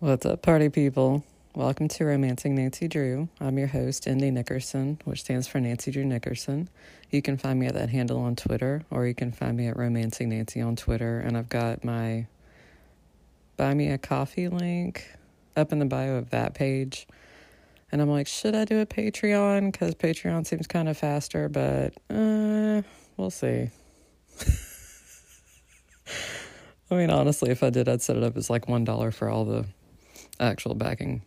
What's up, party people? Welcome to Romancing Nancy Drew. I'm your host, Indy Nickerson, which stands for Nancy Drew Nickerson. You can find me at that handle on Twitter, or you can find me at Romancing Nancy on Twitter. And I've got my Buy Me a Coffee link up in the bio of that page. And I'm like, should I do a Patreon? Because Patreon seems kind of faster, but we'll see. I mean, honestly, if I did, I'd set it up as like $1 for all the actual backing.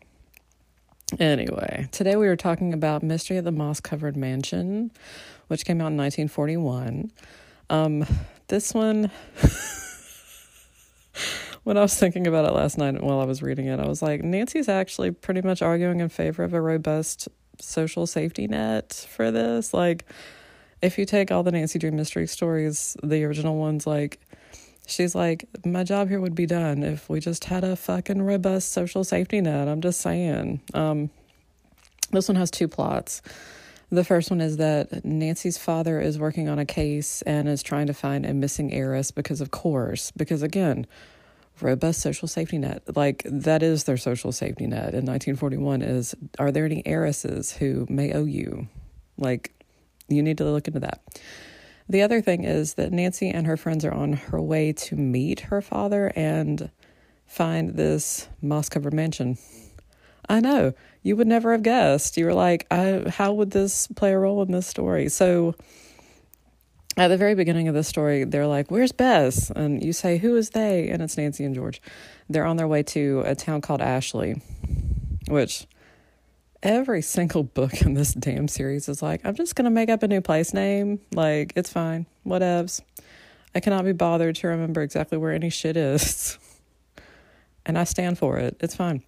Anyway, today we were talking about Mystery of the Moss-Covered Mansion, which came out in 1941. This one, when I was thinking about it last night while I was reading it, I was like, Nancy's actually pretty much arguing in favor of a robust social safety net for this. Like, if you take all the Nancy Drew mystery stories, the original ones, like, she's like, my job here would be done if we just had a fucking robust social safety net. I'm just saying. This one has two plots. The first one is that Nancy's father is working on a case and is trying to find a missing heiress because, of course, again, robust social safety net. Like, that is their social safety net in 1941 is, are there any heiresses who may owe you? Like, you need to look into that. The other thing is that Nancy and her friends are on her way to meet her father and find this moss-covered mansion. I know, you would never have guessed. You were like, how would this play a role in this story? So at the very beginning of the story, they're like, where's Bess? And you say, who is they? And it's Nancy and George. They're on their way to a town called Ashley, which every single book in this damn series is like, I'm just going to make up a new place name. Like, it's fine. Whatevs. I cannot be bothered to remember exactly where any shit is. And I stand for it. It's fine.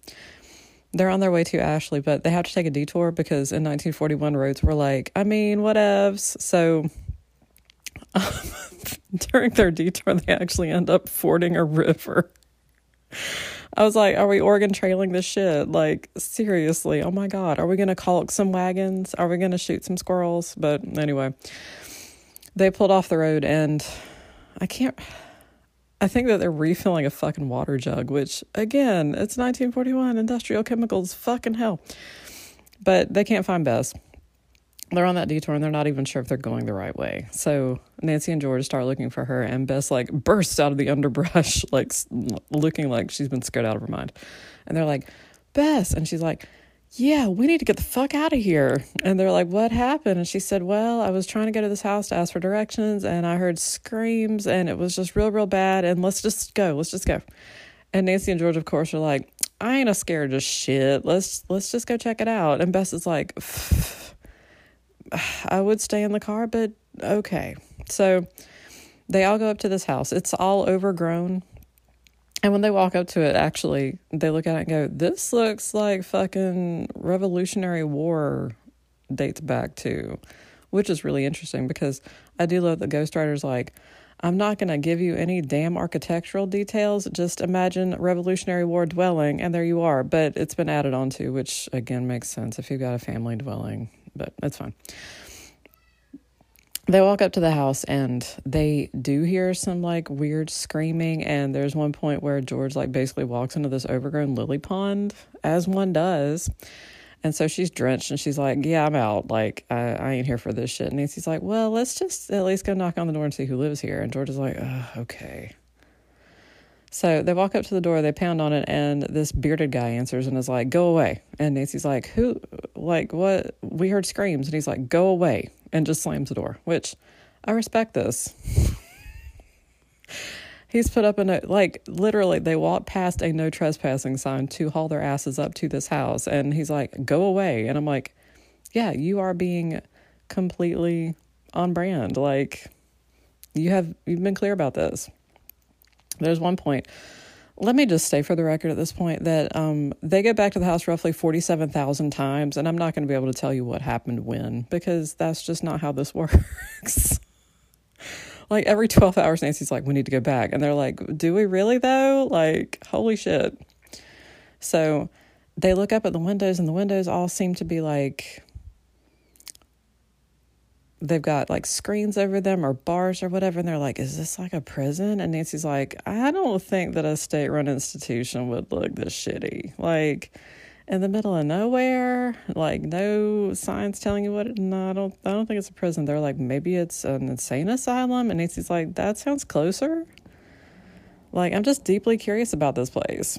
They're on their way to Ashley, but they have to take a detour because in 1941 roads were like, I mean, whatevs. So during their detour, they actually end up fording a river. I was like, are we Oregon trailing this shit? Like, seriously, oh my God, are we going to caulk some wagons? Are we going to shoot some squirrels? But anyway, they pulled off the road and I think that they're refilling a fucking water jug, which again, it's 1941, industrial chemicals, fucking hell. But they can't find Bess. They're on that detour and they're not even sure if they're going the right way. So Nancy and George start looking for her and Bess like bursts out of the underbrush, like looking like she's been scared out of her mind. And they're like, Bess. And she's like, yeah, we need to get the fuck out of here. And they're like, what happened? And she said, well, I was trying to go to this house to ask for directions and I heard screams and it was just real bad. And let's just go. And Nancy and George, of course, are like, I ain't scared of shit. Let's just go check it out. And Bess is like, I would stay in the car, but okay. So they all go up to this house. It's all overgrown. And when they walk up to it, actually, they look at it and go, this looks like fucking Revolutionary War dates back to, which is really interesting because I do love that ghostwriter's like, I'm not going to give you any damn architectural details. Just imagine Revolutionary War dwelling and there you are. But it's been added on to, which again makes sense if you've got a family dwelling. But that's fine. They walk up to the house and they do hear some like weird screaming. And there's one point where George like basically walks into this overgrown lily pond, as one does. And so she's drenched and she's like, yeah, I'm out. Like, I ain't here for this shit. And Nancy's like, well, let's just at least go knock on the door and see who lives here. And George is like, okay. So they walk up to the door, they pound on it, and this bearded guy answers and is like, go away. And Nancy's like, who? Like, what? We heard screams. And he's like, go away. And just slams the door, which I respect this. He's put up a note, like, literally, they walked past a no trespassing sign to haul their asses up to this house. And he's like, go away. And I'm like, yeah, you are being completely on brand. Like, you've been clear about this. There's one point, let me just say for the record at this point, that they get back to the house roughly 47,000 times, and I'm not going to be able to tell you what happened when, because that's just not how this works. Like, every 12 hours, Nancy's like, we need to go back. And they're like, do we really, though? Like, holy shit. So they look up at the windows, and the windows all seem to be like they've got like screens over them or bars or whatever, and they're like, is this like a prison? And Nancy's like, I don't think that a state-run institution would look this shitty, like in the middle of nowhere, like no signs telling you what it, no, I don't think it's a prison. They're like, maybe it's an insane asylum. And Nancy's like, that sounds closer. Like, I'm just deeply curious about this place.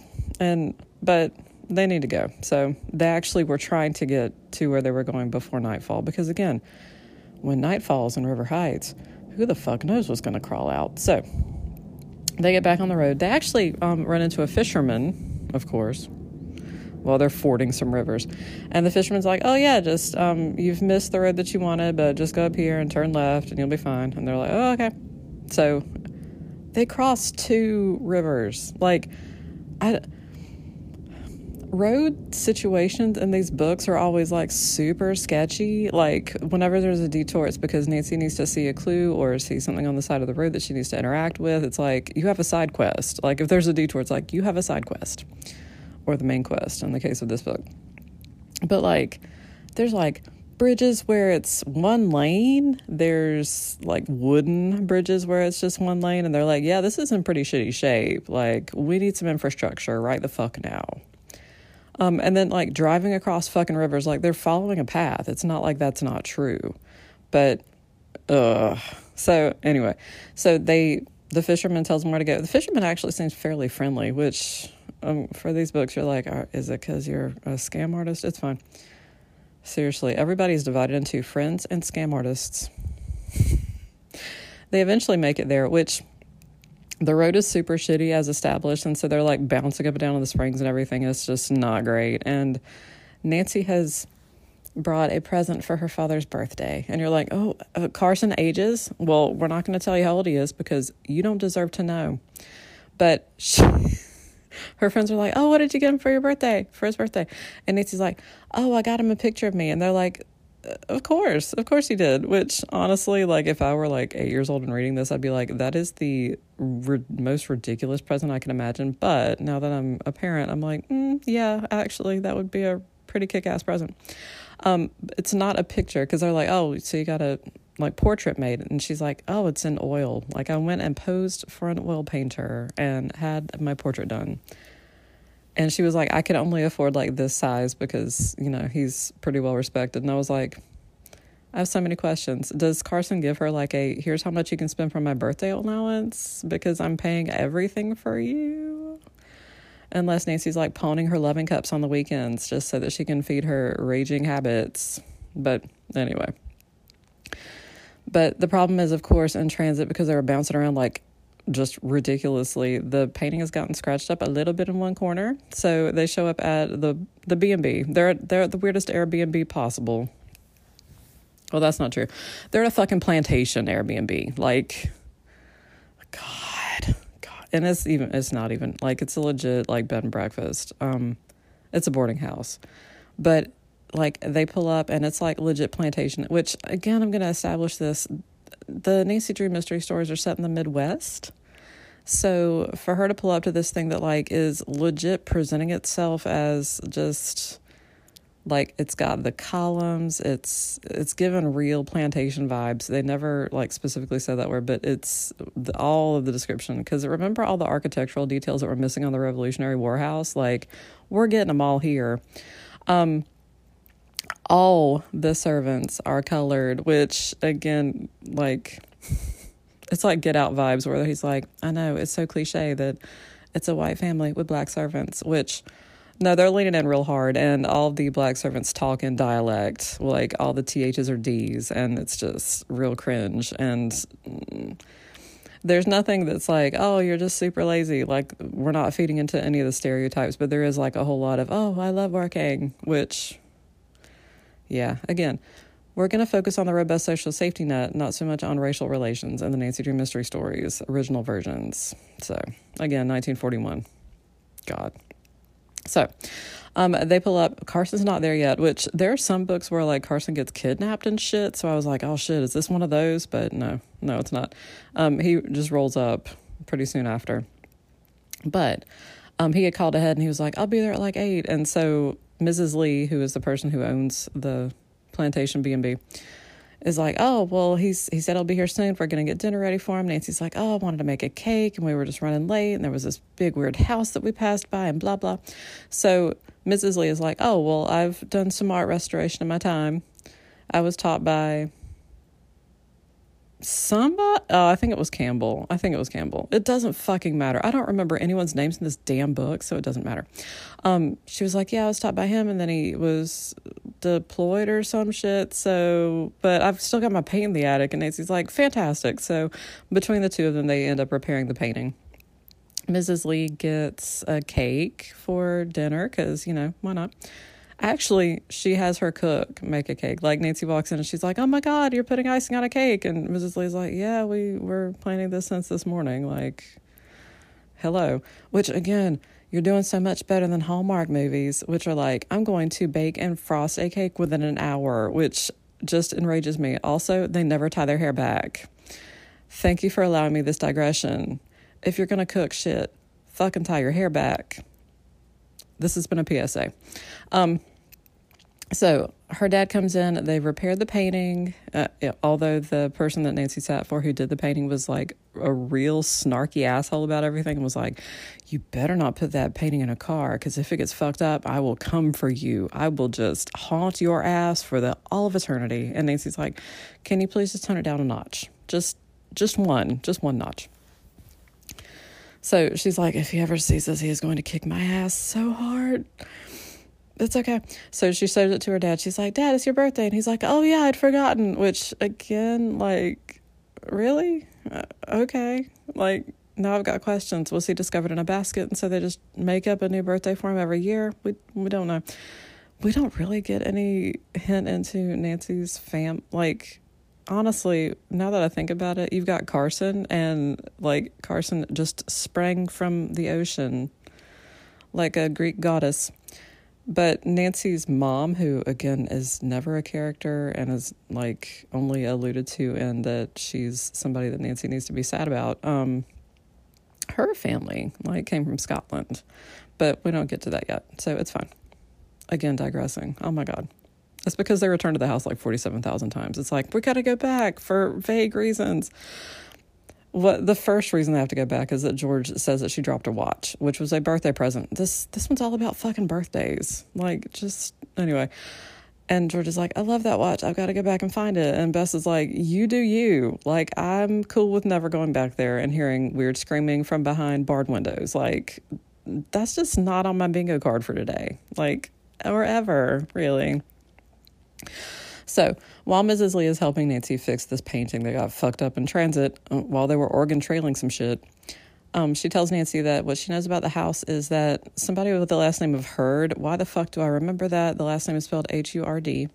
But they need to go. So they actually were trying to get to where they were going before nightfall. Because again, when night falls in River Heights, who the fuck knows what's going to crawl out. So they get back on the road. They actually run into a fisherman, of course, while they're fording some rivers. And the fisherman's like, oh yeah, just you've missed the road that you wanted, but just go up here and turn left and you'll be fine. And they're like, oh, okay. So they crossed two rivers. Like, road situations in these books are always, like, super sketchy. Like, whenever there's a detour, it's because Nancy needs to see a clue or see something on the side of the road that she needs to interact with. It's like, you have a side quest. Like, if there's a detour, it's like, you have a side quest. Or the main quest, in the case of this book. But, like, there's, like, bridges where it's one lane, there's like wooden bridges where it's just one lane, and they're like, yeah, this is in pretty shitty shape, like we need some infrastructure right the fuck now. And then like driving across fucking rivers, like they're following a path. It's not like that's not true, but so anyway, so the fisherman tells them where to go. The fisherman actually seems fairly friendly, which for these books you're like, is it because you're a scam artist? It's fine. Seriously, everybody's divided into friends and scam artists. They eventually make it there, which the road is super shitty as established, and so they're like bouncing up and down on the springs and everything. It's just not great. And Nancy has brought a present for her father's birthday, and you're like, oh, Carson ages? Well, we're not going to tell you how old he is because you don't deserve to know. But she... her friends are like, oh, what did you get him for your birthday, for his birthday? And Nancy's like, oh, I got him a picture of me. And they're like, of course you did. Which honestly, like, if I were like 8 years old and reading this, I'd be like, that is the most ridiculous present I can imagine. But now that I'm a parent, I'm like, yeah, actually that would be a pretty kick-ass present. It's not a picture, because they're like, oh, so you got a like portrait made? And she's like, oh, it's in oil. Like, I went and posed for an oil painter and had my portrait done. And she was like, I could only afford like this size because, you know, he's pretty well respected. And I was like, I have so many questions. Does Carson give her like a, here's how much you can spend for my birthday allowance, because I'm paying everything for you? Unless Nancy's like pawning her loving cups on the weekends just so that she can feed her raging habits. But anyway. But the problem is, of course, in transit, because they were bouncing around like just ridiculously, the painting has gotten scratched up a little bit in one corner. So they show up at the B&B. They're at the weirdest Airbnb possible. Well, that's not true. They're at a fucking plantation Airbnb. Like, God. And it's not even like, it's a legit like bed and breakfast. It's a boarding house. But like, they pull up and it's like legit plantation, which again, I'm going to establish this. The Nancy Drew mystery stories are set in the Midwest. So for her to pull up to this thing that like is legit presenting itself as just like, it's got the columns, it's given real plantation vibes. They never like specifically said that word, but it's all of the description. Because remember all the architectural details that were missing on the Revolutionary War house? Like, we're getting them all here. All the servants are colored, which again, like, it's like Get Out vibes, where he's like, I know it's so cliche that it's a white family with black servants, which, no, they're leaning in real hard, and all the black servants talk in dialect, like all the THs or Ds, and it's just real cringe. And there's nothing that's like, oh, you're just super lazy. Like, we're not feeding into any of the stereotypes, but there is like a whole lot of, oh, I love working, which... yeah, again, we're going to focus on the robust social safety net, not so much on racial relations in the Nancy Drew mystery stories, original versions. So, again, 1941. God. So, they pull up. Carson's not there yet, which there are some books where, like, Carson gets kidnapped and shit. So I was like, oh, shit, is this one of those? But no, it's not. He just rolls up pretty soon after. But he had called ahead, and he was like, I'll be there at, like, 8. And so... Mrs. Lee, who is the person who owns the plantation B&B, is like, oh, well, he said he'll be here soon. We're going to get dinner ready for him. Nancy's like, oh, I wanted to make a cake, and we were just running late, and there was this big weird house that we passed by, and blah, blah. So Mrs. Lee is like, oh, well, I've done some art restoration in my time. I was taught by somebody. Oh, I think it was Campbell. It doesn't fucking matter. I don't remember anyone's names in this damn book, so it doesn't matter. She was like, yeah, I was taught by him, and then he was deployed or some shit, so, but I've still got my paint in the attic. And Nancy's like, fantastic. So between the two of them, they end up repairing the painting. Mrs. Lee gets a cake for dinner, because, you know, why not? Actually, she has her cook make a cake. Like, Nancy walks in and she's like, oh my God, you're putting icing on a cake. And Mrs. Lee's like, yeah, we were planning this since this morning. Like, hello. Which, again, you're doing so much better than Hallmark movies, which are like, I'm going to bake and frost a cake within an hour, which just enrages me. Also, they never tie their hair back. Thank you for allowing me this digression. If you're going to cook shit, fucking tie your hair back. This has been a PSA. So her dad comes in. They've repaired the painting. Although the person that Nancy sat for who did the painting was like a real snarky asshole about everything and was like, you better not put that painting in a car, because if it gets fucked up, I will come for you. I will just haunt your ass for all of eternity. And Nancy's like, can you please just turn it down a notch? Just one notch. So she's like, if he ever sees us, he is going to kick my ass so hard. It's okay. So she shows it to her dad. She's like, Dad, it's your birthday. And he's like, oh, yeah, I'd forgotten. Which, again, like, really? Okay. Like, now I've got questions. Was he discovered in a basket? And so they just make up a new birthday for him every year? We don't know. We don't really get any hint into Nancy's fam. Like, honestly, now that I think about it, you've got Carson, and like Carson just sprang from the ocean like a Greek goddess. But Nancy's mom, who again is never a character and is like only alluded to, and that she's somebody that Nancy needs to be sad about, her family like came from Scotland, but we don't get to that yet, so it's fine. Again, digressing. Oh my God. It's because they returned to the house like 47,000 times. It's like, we got to go back for vague reasons. The first reason they have to go back is that George says that she dropped a watch, which was a birthday present. This one's all about fucking birthdays. Like, just, anyway. And George is like, I love that watch. I've got to go back and find it. And Bess is like, you do you. Like, I'm cool with never going back there and hearing weird screaming from behind barred windows. Like, that's just not on my bingo card for today. Like, or ever, really. So while Mrs. Lee is helping Nancy fix this painting that got fucked up in transit while they were Oregon trailing some shit, she tells Nancy that what she knows about the house is that somebody with the last name of Hurd, why the fuck do I remember that? The last name is spelled Hurd,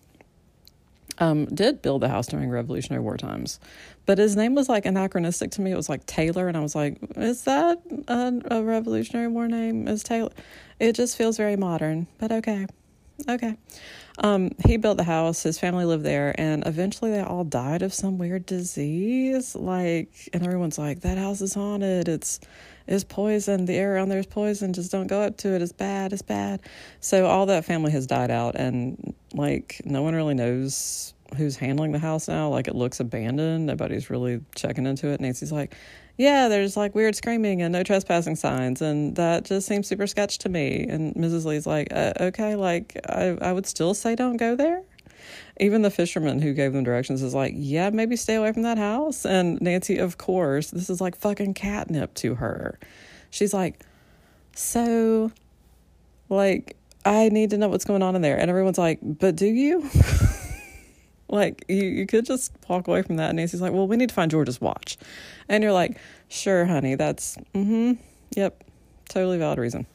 did build the house during Revolutionary War times. But his name was like anachronistic to me. It was like Taylor, and I was like, is that a Revolutionary War name? Is Taylor? It just feels very modern, but okay. Okay. He built the house, his family lived there, and eventually they all died of some weird disease. Like, and everyone's like, that house is haunted, it's poison, the air around there is poison, just don't go up to it, it's bad. So all that family has died out, and like no one really knows who's handling the house now. Like, it looks abandoned, nobody's really checking into it. Nancy's like, yeah, there's like weird screaming and no trespassing signs, and that just seems super sketch to me. And Mrs. Lee's like, okay, like I would still say don't go there. Even the fisherman who gave them directions is like, yeah, maybe stay away from that house. And Nancy, of course, this is like fucking catnip to her. She's like, so like I need to know what's going on in there. And everyone's like, but do you? Like, you could just walk away from that. And Nancy's like, well, we need to find George's watch. And you're like, sure, honey, that's, yep, totally valid reason.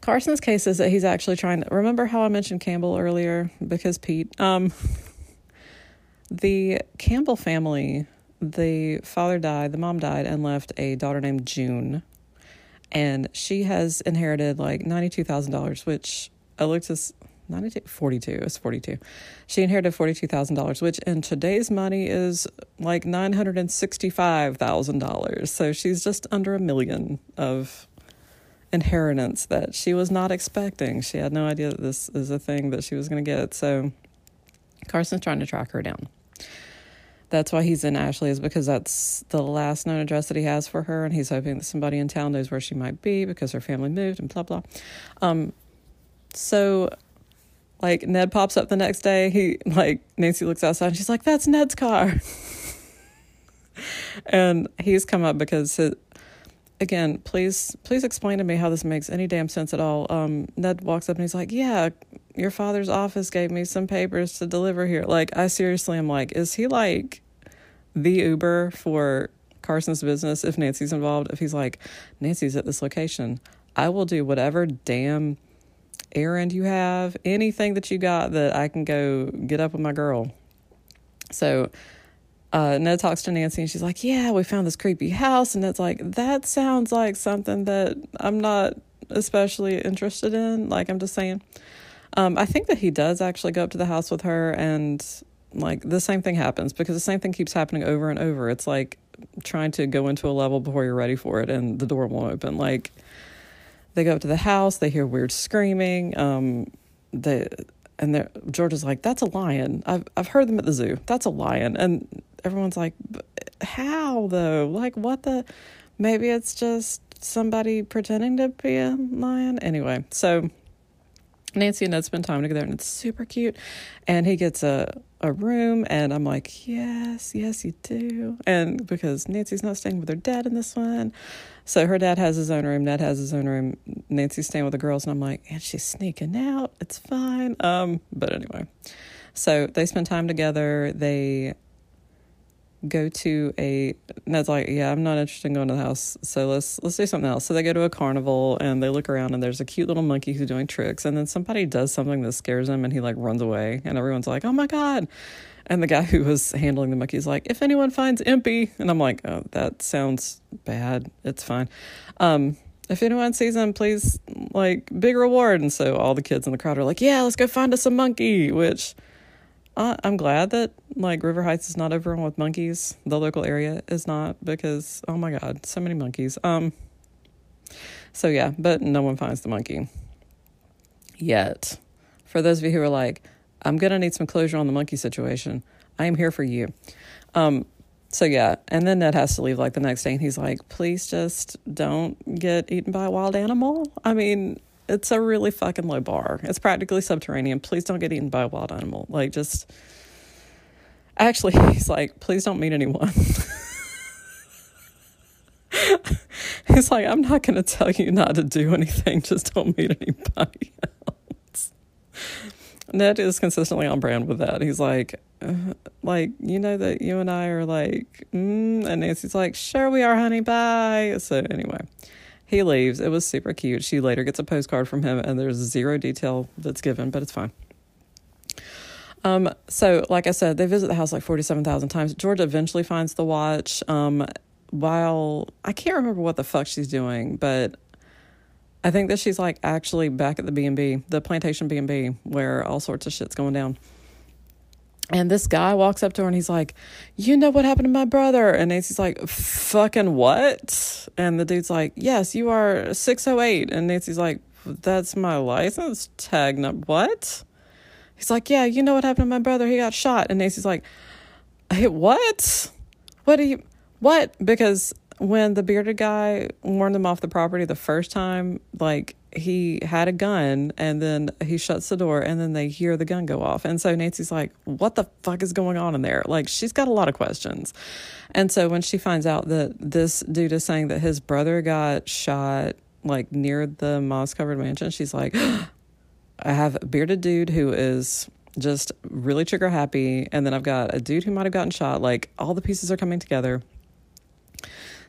Carson's case is that he's actually trying to, remember how I mentioned Campbell earlier? Because Pete, the Campbell family, the father died, the mom died, and left a daughter named June. And she has inherited like $92,000, which I looked as... 42. She inherited $42,000, which in today's money is like $965,000. So she's just under $1 million of inheritance that she was not expecting. She had no idea that this is a thing that she was going to get. So Carson's trying to track her down. That's why he's in Ashley's, because that's the last known address that he has for her, and he's hoping that somebody in town knows where she might be because her family moved and blah, blah. So Ned pops up the next day. Nancy looks outside and she's like, that's Ned's car. And he's come up because, again, please explain to me how this makes any damn sense at all. Ned walks up and he's like, yeah, your father's office gave me some papers to deliver here. I seriously am like, is he like the Uber for Carson's business if Nancy's involved? If he's like, Nancy's at this location, I will do whatever damn errand you have, anything that you got that I can go get up with my girl. So Ned talks to Nancy and she's like, yeah, we found this creepy house. And Ned's like, that sounds like something that I'm not especially interested in. I'm just saying. I think that he does actually go up to the house with her, and the same thing happens because the same thing keeps happening over and over. It's like trying to go into a level before you're ready for it and the door won't open. They go up to the house, they hear weird screaming. George is like, that's a lion. I've heard them at the zoo. That's a lion. And everyone's like, how though? Maybe it's just somebody pretending to be a lion. Anyway, so Nancy and Ned spend time together and it's super cute. And he gets a room and I'm like, yes, you do. And because Nancy's not staying with her dad in this one. So her dad has his own room. Ned has his own room. Nancy's staying with the girls. And I'm like, and she's sneaking out. It's fine. But anyway, so they spend time together. They go to Ned's like, yeah, I'm not interested in going to the house. So let's do something else. So they go to a carnival and they look around and there's a cute little monkey who's doing tricks. And then somebody does something that scares him and he runs away and everyone's like, oh my God. And the guy who was handling the monkey's like, if anyone finds Impy, and I'm like, oh, that sounds bad. It's fine. If anyone sees him, please big reward. And so all the kids in the crowd are like, yeah, let's go find us a monkey, which I'm glad that River Heights is not overrun with monkeys. The local area is not, because oh my God, so many monkeys. So yeah, but no one finds the monkey yet. For those of you who are like, I'm gonna need some closure on the monkey situation, I am here for you. So yeah, and then Ned has to leave the next day, and he's like, please just don't get eaten by a wild animal. I mean, it's a really fucking low bar. It's practically subterranean. Please don't get eaten by a wild animal. Actually, he's like, please don't meet anyone. He's like, I'm not going to tell you not to do anything. Just don't meet anybody else. Ned is consistently on brand with that. He's like, you know that you and I are and Nancy's like, sure we are, honey. Bye. So anyway, he leaves. It was super cute. She later gets a postcard from him, and there's zero detail that's given, but it's fine. So, like I said, they visit the house 47,000 times. George eventually finds the watch, while I can't remember what the fuck she's doing, but I think that she's actually back at the B&B, the plantation B&B, where all sorts of shit's going down. And this guy walks up to her and he's like, you know what happened to my brother? And Nancy's like, fucking what? And the dude's like, yes, you are 608. And Nancy's like, that's my license tag number. What? He's like, yeah, you know what happened to my brother? He got shot. And Nancy's like, hey, what? What? Because when the bearded guy warned them off the property the first time, he had a gun, and then he shuts the door, and then they hear the gun go off. And so Nancy's like, what the fuck is going on in there? She's got a lot of questions. And so when she finds out that this dude is saying that his brother got shot, near the moss-covered mansion, she's like, I have a bearded dude who is just really trigger happy, and then I've got a dude who might have gotten shot. All the pieces are coming together.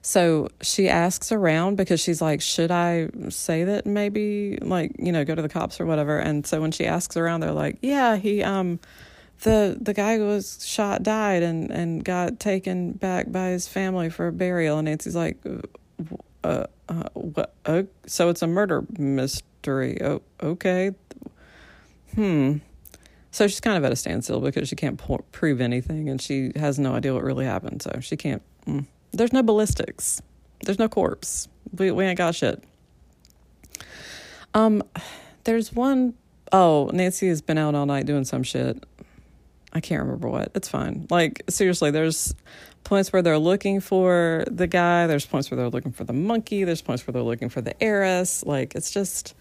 So she asks around because she's like, should I say that maybe, go to the cops or whatever? And so when she asks around, they're like, yeah, he, the guy who was shot died and got taken back by his family for a burial. And Nancy's like, what? So it's a murder mystery. Oh, okay. So she's kind of at a standstill because she can't prove anything and she has no idea what really happened. So she can't. There's no ballistics. There's no corpse. We ain't got shit. There's one. Oh, Nancy has been out all night doing some shit. I can't remember what. It's fine. Like, seriously, there's points where they're looking for the guy. There's points where they're looking for the monkey. There's points where they're looking for the heiress. Like, it's just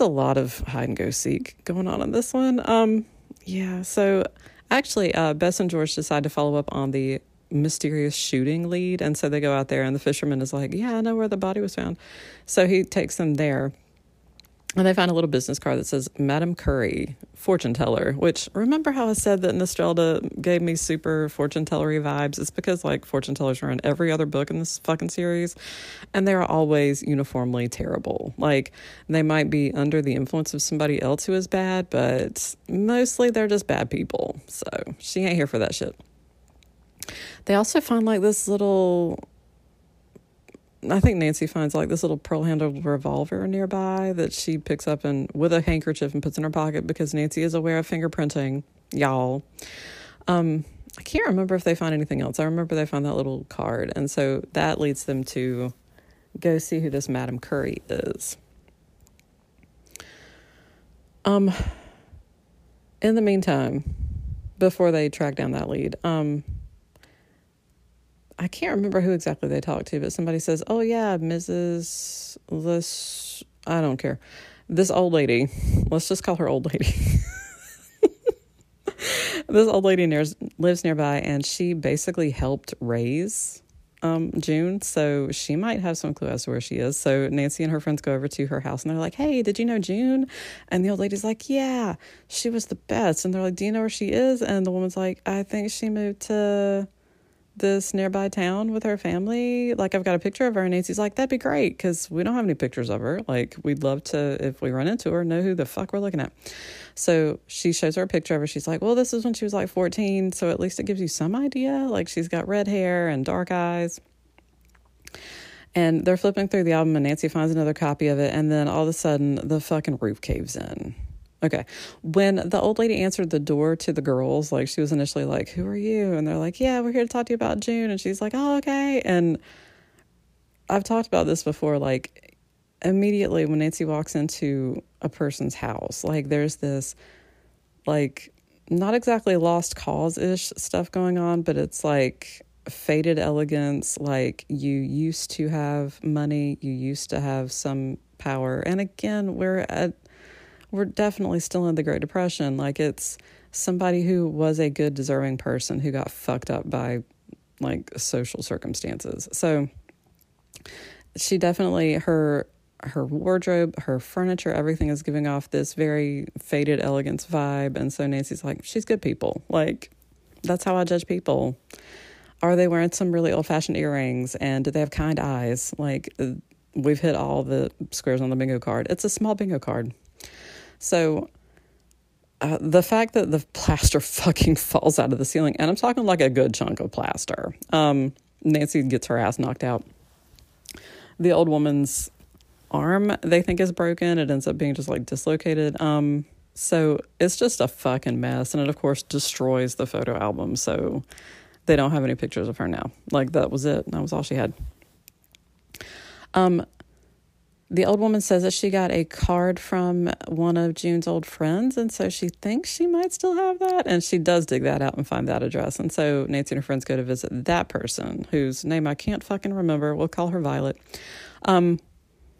a lot of hide and go seek going on in this one. Yeah. So actually, Bess and George decide to follow up on the mysterious shooting lead. And so they go out there and the fisherman is like, yeah, I know where the body was found. So he takes them there. And they find a little business card that says, Madame Curry, fortune teller, which remember how I said that Nostelda gave me super fortune tellery vibes? It's because, like, fortune tellers are in every other book in this fucking series, and they are always uniformly terrible. Like, they might be under the influence of somebody else who is bad, but mostly they're just bad people. So she ain't here for that shit. They also find, like, this little... I think Nancy finds like this little pearl-handled revolver nearby that she picks up and with a handkerchief and puts in her pocket because Nancy is aware of fingerprinting, y'all. I can't remember if they find anything else. I remember they found that little card. And so that leads them to go see who this Madame Curry is. In the meantime, before they track down that lead, I can't remember who exactly they talked to, but somebody says, oh, yeah, Mrs. This, I don't care. This old lady, let's just call her old lady. This old lady lives nearby, and she basically helped raise June, so she might have some clue as to where she is. So Nancy and her friends go over to her house, and they're like, hey, did you know June? And the old lady's like, yeah, she was the best. And they're like, do you know where she is? And the woman's like, I think she moved to... this nearby town with her family. Like, I've got a picture of her. And Nancy's like, that'd be great because we don't have any pictures of her. Like, we'd love to, if we run into her, know who the fuck we're looking at. So she shows her a picture of her. She's like, well, this is when she was like 14, so at least it gives you some idea. Like, she's got red hair and dark eyes. And they're flipping through the album and Nancy finds another copy of it, and then all of a sudden the fucking roof caves in. Okay. When the old lady answered the door to the girls, like, she was initially like, who are you? And they're like, yeah, we're here to talk to you about June. And she's like, oh, okay. And I've talked about this before, like, immediately when Nancy walks into a person's house, like, there's this, like, not exactly lost cause-ish stuff going on, but it's like faded elegance, like, you used to have money, you used to have some power. And again, we're definitely still in the Great Depression. Like, it's somebody who was a good, deserving person who got fucked up by, like, social circumstances. So she definitely, her wardrobe, her furniture, everything is giving off this very faded elegance vibe. And so Nancy's like, she's good people. Like, that's how I judge people. Are they wearing some really old-fashioned earrings? And do they have kind eyes? Like, we've hit all the squares on the bingo card. It's a small bingo card. So the fact that the plaster fucking falls out of the ceiling, and I'm talking like a good chunk of plaster, Nancy gets her ass knocked out. The old woman's arm, they think, is broken. It ends up being just, like, dislocated. So it's just a fucking mess. And it, of course, destroys the photo album. So they don't have any pictures of her now. Like, that was it. That was all she had. The old woman says that she got a card from one of June's old friends, and so she thinks she might still have that, and she does dig that out and find that address. And so Nancy and her friends go to visit that person, whose name I can't fucking remember. We'll call her Violet.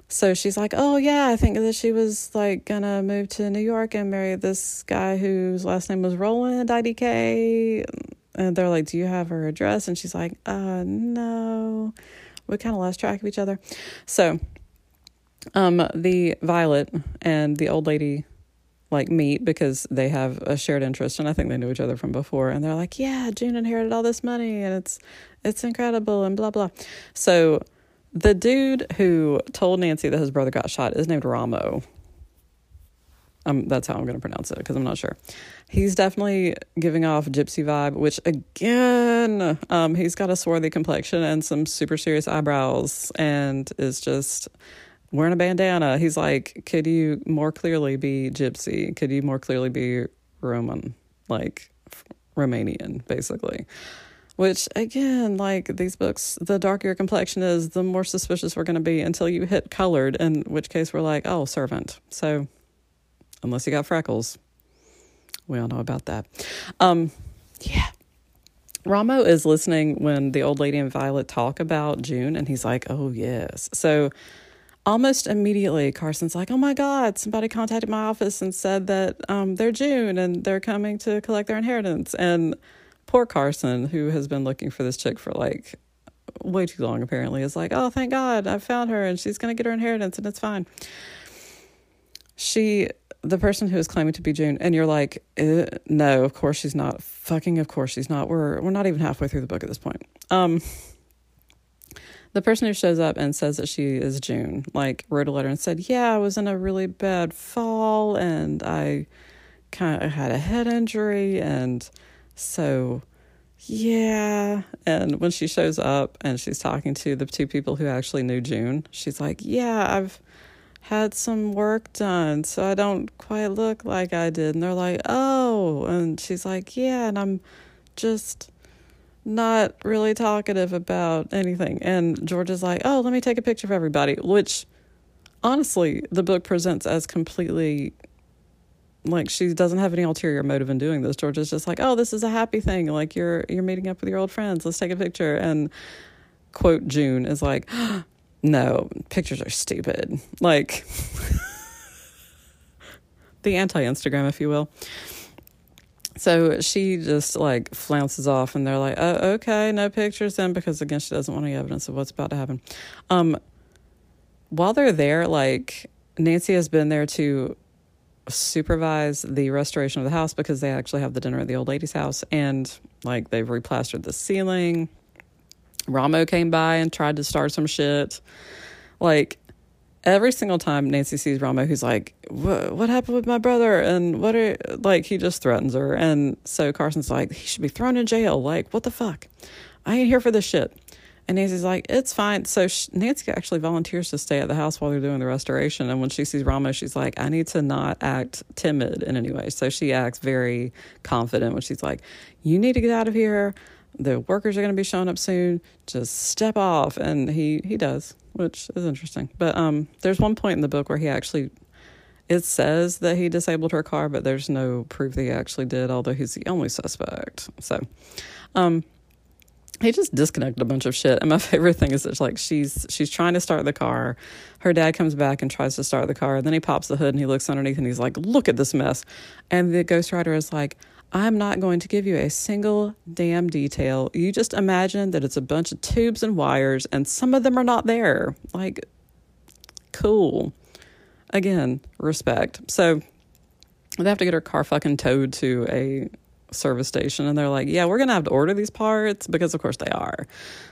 So she's like, oh, yeah, I think that she was, like, gonna move to New York and marry this guy whose last name was Roland, IDK. And they're like, do you have her address? And she's like, no. We kind of lost track of each other. So... the Violet and the old lady, like, meet because they have a shared interest, and I think they knew each other from before, and they're like, yeah, June inherited all this money and it's incredible and blah blah. So the dude who told Nancy that his brother got shot is named Ramo. That's how I'm going to pronounce it because I'm not sure. He's definitely giving off gypsy vibe, which, again, he's got a swarthy complexion and some super serious eyebrows and is just wearing a bandana. He's like, could you more clearly be gypsy? Could you more clearly be Roman? Like, Romanian, basically. Which, again, like, these books, the darker your complexion is, the more suspicious we're going to be until you hit colored, in which case we're like, oh, servant. So, unless you got freckles, We all know about that. Yeah. Ramo is listening when the old lady and Violet talk about June, and he's like, oh, yes. So almost immediately, Carson's like, oh, my God, somebody contacted my office and said that they're June and they're coming to collect their inheritance. And poor Carson, who has been looking for this chick for, like, way too long, apparently, is like, oh, thank God, I found her, and she's going to get her inheritance, and it's fine. She... the person who is claiming to be June, and you're like, no, of course she's not. Fucking of course she's not. We're not even halfway through the book at this point. The person who shows up and says that she is June, like, wrote a letter and said, yeah, I was in a really bad fall, and I kind of had a head injury, and so, yeah. And when she shows up and she's talking to the two people who actually knew June, she's like, yeah, I've had some work done, so I don't quite look like I did. And they're like, oh. And she's like, yeah, and I'm just not really talkative about anything. And George is like, oh, let me take a picture of everybody, which, honestly, the book presents as completely, like, she doesn't have any ulterior motive in doing this. George is just like, oh, this is a happy thing. Like, you're meeting up with your old friends. Let's take a picture. And, quote, June is like, no, pictures are stupid. Like, the anti-Instagram, if you will. So she just, like, flounces off, and they're like, oh, okay, no pictures then, because, again, she doesn't want any evidence of what's about to happen. While they're there, like, Nancy has been there to supervise the restoration of the house, because they actually have the dinner at the old lady's house, and, like, they've replastered the ceiling. Ramo came by and tried to start some shit. Like, every single time Nancy sees Ramo, who's like, what happened with my brother? And what are, like, he just threatens her. And so Carson's like, he should be thrown in jail. Like, what the fuck? I ain't here for this shit. And Nancy's like, it's fine. So Nancy actually volunteers to stay at the house while they're doing the restoration. And when she sees Ramo, she's like, I need to not act timid in any way. So she acts very confident when she's like, you need to get out of here. The workers are going to be showing up soon. Just step off. And he does, which is interesting. But there's one point in the book where he actually, it says that he disabled her car, but there's no proof that he actually did, although he's the only suspect. So he just disconnected a bunch of shit. And my favorite thing is that, like, she's trying to start the car. Her dad comes back and tries to start the car. And then he pops the hood and he looks underneath and he's like, look at this mess. And the ghostwriter is like, I'm not going to give you a single damn detail. You just imagine that it's a bunch of tubes and wires, and some of them are not there. Like, cool. Again, respect. So they have to get her car fucking towed to a service station, and they're like, yeah, we're going to have to order these parts, because of course they are.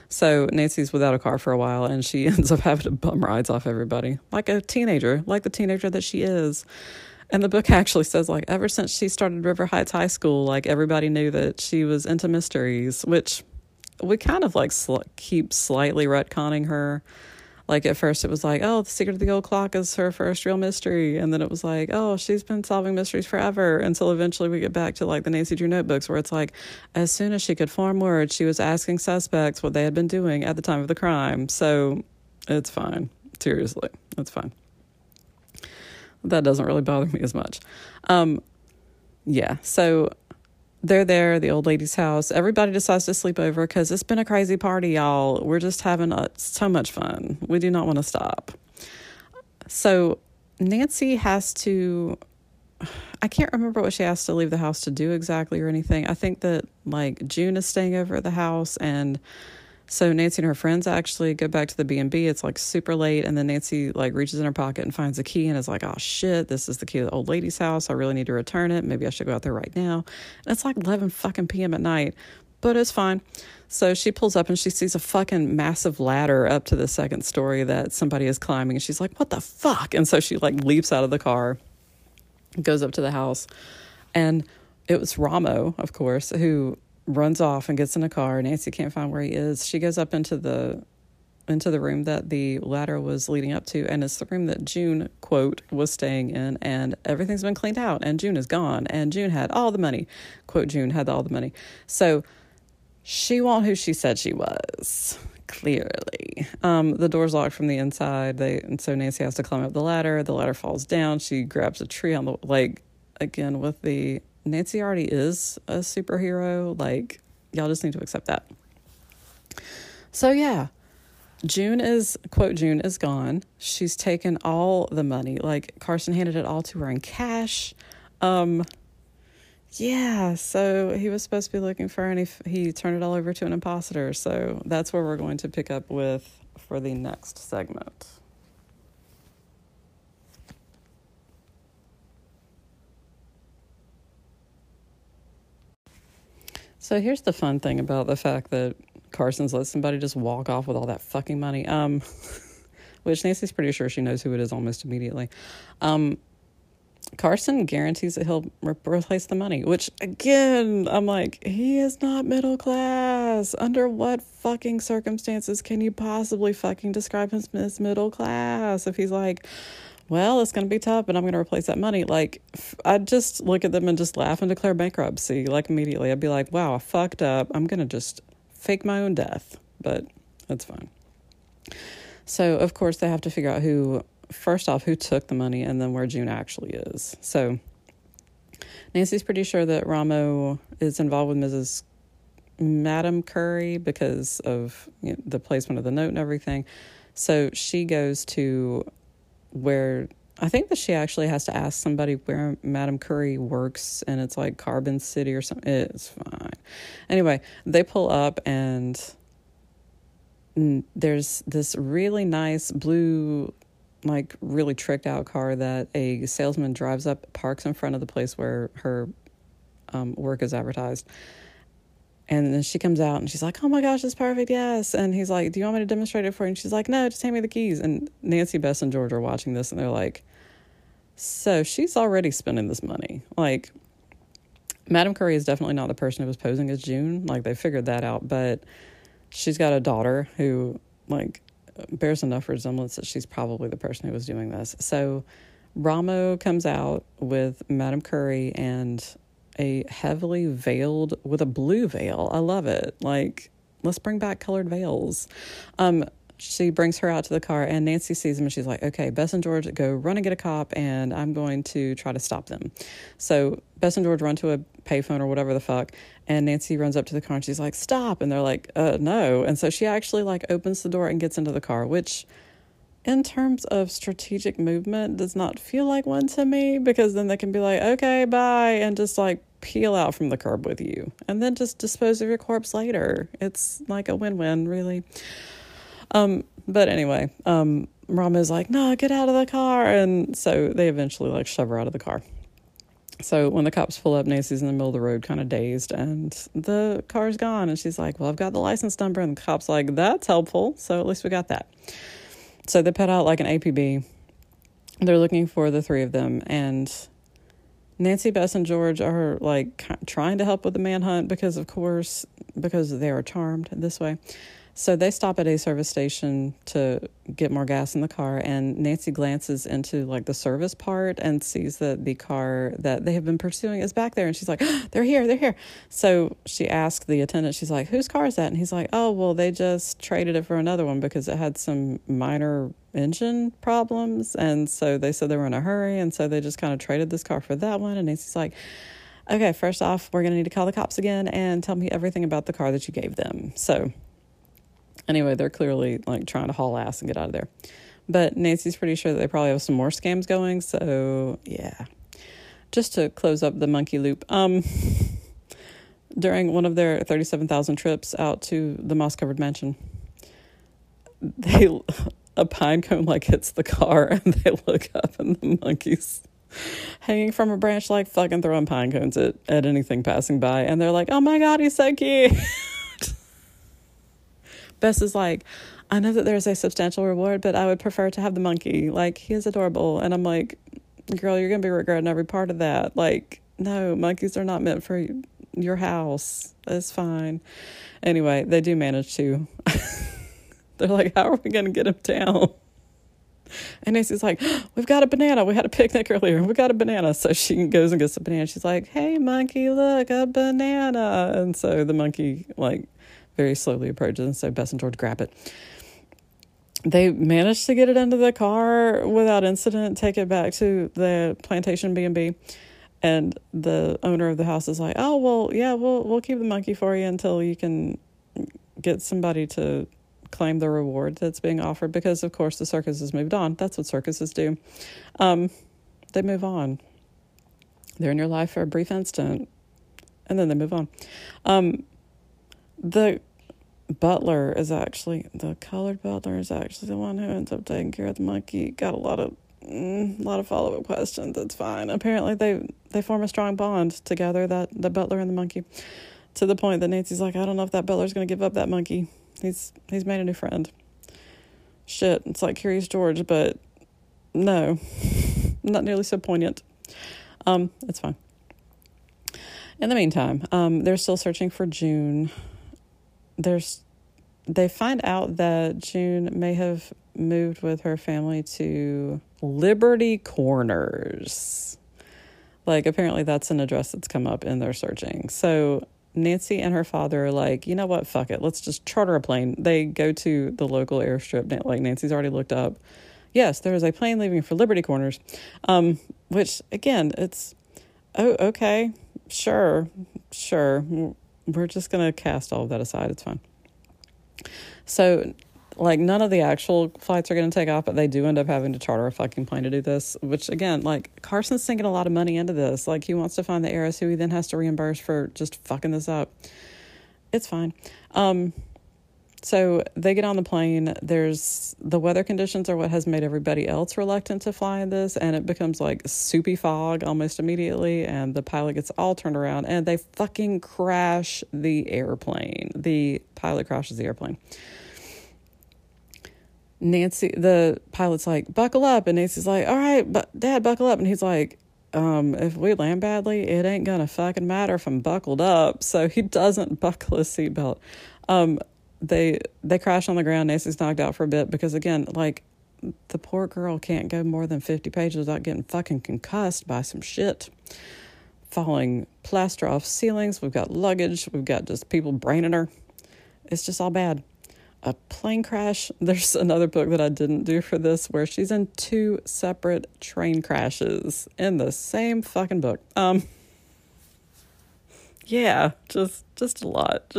So Nancy's without a car for a while, and she ends up having to bum rides off everybody. Like a teenager, like the teenager that she is. And the book actually says, like, ever since she started River Heights High School, like, everybody knew that she was into mysteries, which we kind of, like, keep slightly retconning her. Like, at first it was like, oh, The Secret of the Old Clock is her first real mystery. And then it was like, oh, she's been solving mysteries forever. Until eventually we get back to, like, the Nancy Drew notebooks, where it's like, as soon as she could form words, she was asking suspects what they had been doing at the time of the crime. So it's fine. Seriously, it's fine. That doesn't really bother me as much. Yeah, so they're there, the old lady's house. Everybody decides to sleep over because it's been a crazy party, y'all. We're just having so much fun. We do not want to stop. So Nancy has to... I can't remember what she has to leave the house to do exactly or anything. I think that, like, June is staying over at the house, and... so Nancy and her friends actually go back to the B&B. It's, like, super late. And then Nancy, like, reaches in her pocket and finds a key and is like, oh, shit, this is the key to the old lady's house. I really need to return it. Maybe I should go out there right now. And it's, like, 11 fucking p.m. at night. But it's fine. So she pulls up and she sees a fucking massive ladder up to the second story that somebody is climbing. And she's like, what the fuck? And so she, like, leaps out of the car, goes up to the house. And it was Ramo, of course, who... runs off and gets in a car. Nancy can't find where he is. She goes up into the room that the ladder was leading up to, and it's the room that June, quote, was staying in, and everything's been cleaned out, and June is gone, and June had all the money. Quote, June had all the money. So she wasn't who she said she was, clearly. The door's locked from the inside, and so Nancy has to climb up the ladder. The ladder falls down. She grabs a tree on the, like, again, with the Nancy already is a superhero. Like, y'all just need to accept that. So, yeah. June is gone. She's taken all the money. Like, Carson handed it all to her in cash. Yeah, so he was supposed to be looking for her, and he turned it all over to an imposter. So that's where we're going to pick up with for the next segment. So here's the fun thing about the fact that Carson's let somebody just walk off with all that fucking money, which Nancy's pretty sure she knows who it is almost immediately. Carson guarantees that he'll replace the money, which, again, I'm like, he is not middle class. Under what fucking circumstances can you possibly fucking describe him as middle class if he's like, well, it's going to be tough, but I'm going to replace that money? Like, I'd just look at them and just laugh and declare bankruptcy, like, immediately. I'd be like, wow, I fucked up. I'm going to just fake my own death, but that's fine. So, of course, they have to figure out who took the money and then where June actually is. So, Nancy's pretty sure that Ramo is involved with Madame Curry because of the placement of the note and everything. So, she goes to where, I think that she actually has to ask somebody where Madame Curry works, and it's like Carbon City or something. It's fine. Anyway, they pull up, and there's this really nice blue, like, really tricked out car that a salesman drives up, parks in front of the place where her work is advertised. And then she comes out, and she's like, oh, my gosh, it's perfect, yes. And he's like, do you want me to demonstrate it for you? And she's like, no, just hand me the keys. And Nancy, Bess, and George are watching this, and they're like, so she's already spending this money. Like, Madame Curry is definitely not the person who was posing as June. Like, they figured that out. But she's got a daughter who, like, bears enough resemblance that she's probably the person who was doing this. So Ramo comes out with Madame Curry and a heavily veiled, with a blue veil. I love it. Like, let's bring back colored veils. She brings her out to the car, and Nancy sees him, and she's like, okay, Bess and George, go run and get a cop, and I'm going to try to stop them. So Bess and George run to a payphone or whatever the fuck, and Nancy runs up to the car, and she's like, stop. And they're like, no. And so she actually, like, opens the door and gets into the car, which, in terms of strategic movement, does not feel like one to me, because then they can be like, okay, bye, and just, like, peel out from the curb with you, and then just dispose of your corpse later. It's like a win-win, really. But anyway, Rama's like, no, get out of the car, and so they eventually, like, shove her out of the car. So when the cops pull up, Nancy's in the middle of the road, kind of dazed, and the car's gone, and she's like, well, I've got the license number, and the cop's like, that's helpful, so at least we got that. So they put out, like, an APB. They're looking for the three of them, and Nancy, Bess, and George are, like, trying to help with the manhunt because, of course, they are charmed this way. So they stop at a service station to get more gas in the car, and Nancy glances into, like, the service part and sees that the car that they have been pursuing is back there, and she's like, oh, they're here. So she asked the attendant, she's like, whose car is that? And he's like, oh, well, they just traded it for another one because it had some minor engine problems, and so they said they were in a hurry, and so they just kind of traded this car for that one. And Nancy's like, okay, first off, we're gonna need to call the cops again and tell me everything about the car that you gave them. So anyway, they're clearly, like, trying to haul ass and get out of there, but Nancy's pretty sure that they probably have some more scams going. So yeah, just to close up the monkey loop, during one of their 37,000 trips out to the moss-covered mansion, a pine cone, like, hits the car, and they look up, and the monkeys hanging from a branch, like, fucking throwing pine cones at anything passing by, and they're like, oh my god, he's so cute. Bess is like, I know that there's a substantial reward, but I would prefer to have the monkey. Like, he is adorable. And I'm like, girl, you're gonna be regretting every part of that. Like, no, monkeys are not meant for your house. It's fine. Anyway, they do manage to they're like, how are we going to get him down? And Nancy's like, we've got a banana. We had a picnic earlier. We got a banana. So she goes and gets a banana. She's like, hey, monkey, look, a banana. And so the monkey, like, very slowly approaches. And so Bess and George grab it. They manage to get it into the car without incident, take it back to the plantation B&B. And the owner of the house is like, oh, well, yeah, we'll keep the monkey for you until you can get somebody to claim the reward that's being offered. Because, of course, the circus has moved on. That's what circuses do. They move on. They're in your life for a brief instant, and then they move on. The butler is actually, the colored butler is actually the one who ends up taking care of the monkey. Got a lot of follow-up questions. It's fine. Apparently they form a strong bond together, that the butler and the monkey, to the point that Nancy's like, I don't know if that butler's going to give up that monkey. He's made a new friend. Shit, it's like Curious George, but no, not nearly so poignant. It's fine. In the meantime, they're still searching for June. They find out that June may have moved with her family to Liberty Corners. Like, apparently that's an address that's come up in their searching. So Nancy and her father are like, you know what, fuck it. Let's just charter a plane. They go to the local airstrip. Like, Nancy's already looked up. Yes, there is a plane leaving for Liberty Corners. Which, again, it's, oh, okay, sure. We're just going to cast all of that aside. It's fine. So, like, none of the actual flights are going to take off, but they do end up having to charter a fucking plane to do this, which, again, like, Carson's sinking a lot of money into this. Like, he wants to find the heiress, who he then has to reimburse for just fucking this up. It's fine. So they get on the plane. The weather conditions are what has made everybody else reluctant to fly in this, and it becomes like soupy fog almost immediately, and the pilot gets all turned around, and they fucking crash the airplane. The pilot crashes the airplane. The pilot's like, buckle up, and Nancy's like, all right, but Dad, buckle up, and he's like, if we land badly, it ain't gonna fucking matter if I'm buckled up. So he doesn't buckle his seatbelt. They crash on the ground. Nancy's knocked out for a bit because, again, like, the poor girl can't go more than 50 pages without getting fucking concussed by some shit. Falling plaster off ceilings. We've got luggage. We've got just people braining her. It's just all bad. A plane crash. There's another book that I didn't do for this where she's in two separate train crashes in the same fucking book. Yeah, just a lot.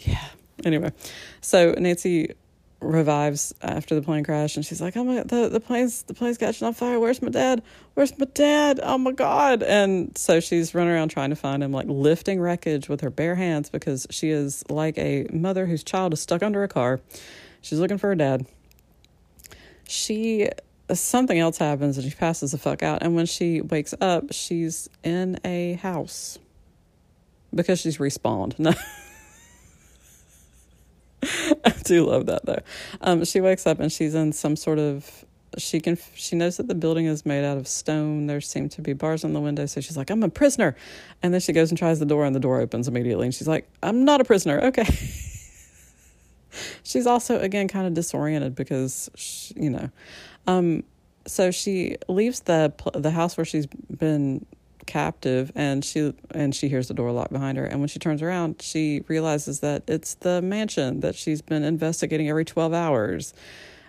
Yeah. Anyway, so Nancy revives after the plane crash, and she's like, "Oh my God, the plane's catching on fire. Where's my dad? Oh my God!" And so she's running around trying to find him, like lifting wreckage with her bare hands, because she is like a mother whose child is stuck under a car. She's looking for her dad. Something else happens, and she passes the fuck out. And when she wakes up, she's in a house because she's respawned. No. I do love that, though. She wakes up and she's in some sort of... She knows that the building is made out of stone. There seem to be bars on the window, so she's like, I'm a prisoner. And then she goes and tries the door, and the door opens immediately. And she's like, I'm not a prisoner. Okay. She's also, again, kind of disoriented because, she. So she leaves the house where she's been captive, and she hears the door lock behind her, and when she turns around, she realizes that it's the mansion that she's been investigating every 12 hours,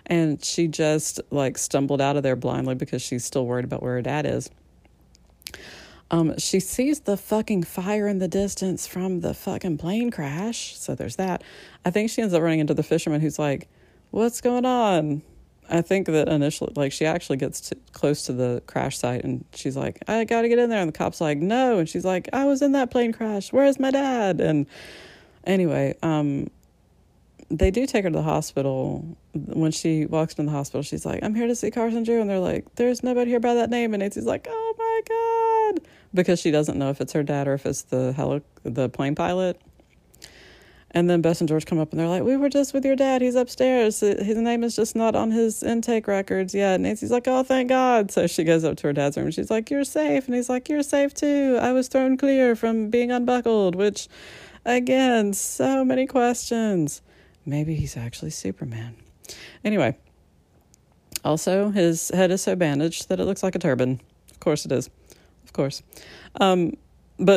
and she just like stumbled out of there blindly because she's still worried about where her dad is. She sees the fucking fire in the distance from the fucking plane crash, so there's that. I think she ends up running into the fisherman who's like, what's going on? I think that initially, like, she actually gets close to the crash site, and she's like, I gotta get in there, and the cop's like, no, and she's like, I was in that plane crash, where's my dad? And anyway, they do take her to the hospital. When she walks into the hospital, she's like, I'm here to see Carson Drew, and they're like, there's nobody here by that name, and Nancy's like, oh my God, because she doesn't know if it's her dad or if it's the plane pilot. And then Bess and George come up, and they're like, we were just with your dad. He's upstairs. His name is just not on his intake records yet. Nancy's like, oh, thank God. So she goes up to her dad's room, and she's like, you're safe. And he's like, you're safe too. I was thrown clear from being unbuckled, which, again, so many questions. Maybe he's actually Superman. Anyway, also, his head is so bandaged that it looks like a turban. Of course it is. Of course. But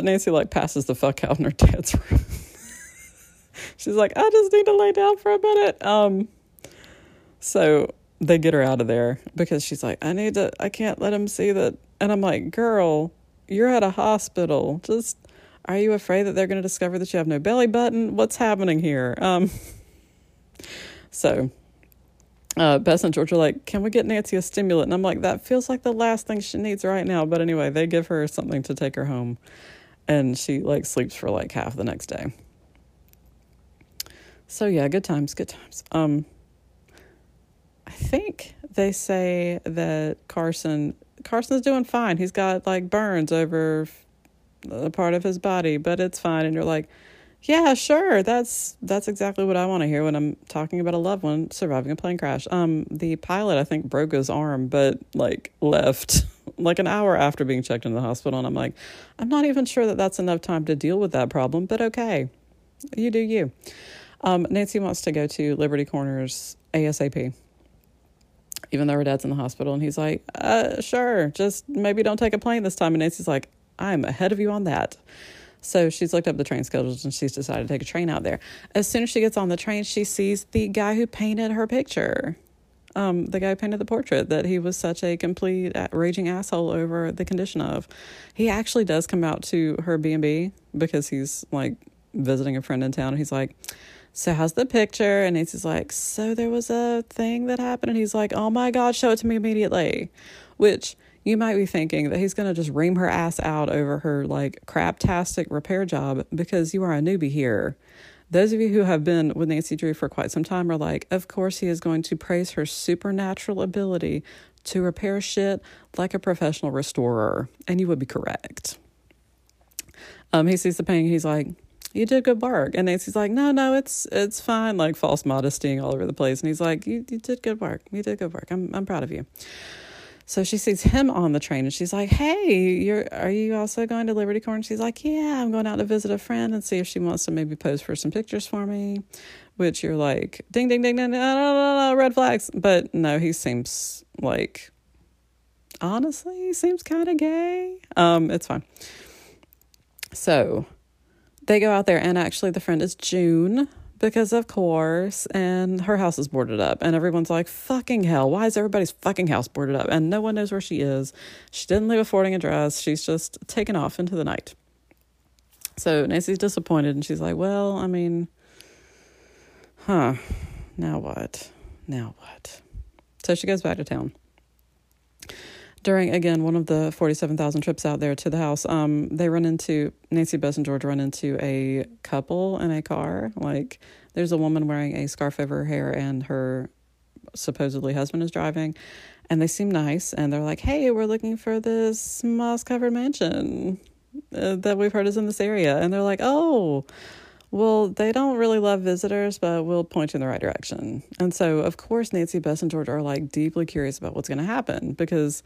Nancy, like, passes the fuck out in her dad's room. She's like, I just need to lay down for a minute. So they get her out of there because she's like, I can't let him see that. And I'm like, girl, you're at a hospital. Just, are you afraid that they're going to discover that you have no belly button? What's happening here? So Bess and George are like, can we get Nancy a stimulant? And I'm like, that feels like the last thing she needs right now. But anyway, they give her something to take her home. And she, like, sleeps for, like, half the next day. So, yeah, good times. I think they say that Carson's doing fine. He's got, like, burns over a part of his body, but it's fine. And you're like, yeah, sure, that's exactly what I want to hear when I'm talking about a loved one surviving a plane crash. The pilot, I think, broke his arm, but, like, left like an hour after being checked into the hospital. And I'm like, I'm not even sure that that's enough time to deal with that problem, but okay, you do you. Nancy wants to go to Liberty Corners ASAP, even though her dad's in the hospital. And he's like, sure, just maybe don't take a plane this time. And Nancy's like, I'm ahead of you on that. So she's looked up the train schedules and she's decided to take a train out there. As soon as she gets on the train, she sees the guy who painted her picture. The guy who painted the portrait that he was such a complete raging asshole over the condition of. He actually does come out to her B&B because he's like visiting a friend in town. And he's like, so how's the picture? And Nancy's like, so there was a thing that happened. And he's like, oh my God, show it to me immediately. Which, you might be thinking that he's going to just ream her ass out over her, like, craptastic repair job, because you are a newbie here. Those of you who have been with Nancy Drew for quite some time are like, of course he is going to praise her supernatural ability to repair shit like a professional restorer. And you would be correct. He sees the painting. He's like, you did good work. And Nancy's like, no, it's fine. Like, false modesty all over the place. And he's like, you did good work. You did good work. I'm proud of you. So she sees him on the train and she's like, hey, are you also going to Liberty Corners? She's like, yeah, I'm going out to visit a friend and see if she wants to maybe pose for some pictures for me, which you're like, ding, ding, ding, ding, no, red flags. But no, he seems like, honestly, he seems kind of gay. It's fine. So they go out there and actually the friend is June, because of course, and her house is boarded up and everyone's like, fucking hell, why is everybody's fucking house boarded up? And no one knows where she is. She didn't leave a forwarding address. She's just taken off into the night. So Nancy's disappointed and she's like, well, I mean, now what? So she goes back to town. During, again, one of the 47,000 trips out there to the house, they run into, Nancy, Bess, and George run into a couple in a car. Like, there's a woman wearing a scarf over her hair, and her supposedly husband is driving. And they seem nice, and they're like, hey, we're looking for this moss-covered mansion that we've heard is in this area. And they're like, oh, well, they don't really love visitors, but we'll point you in the right direction. And so, of course, Nancy, Bess, and George are, like, deeply curious about what's going to happen because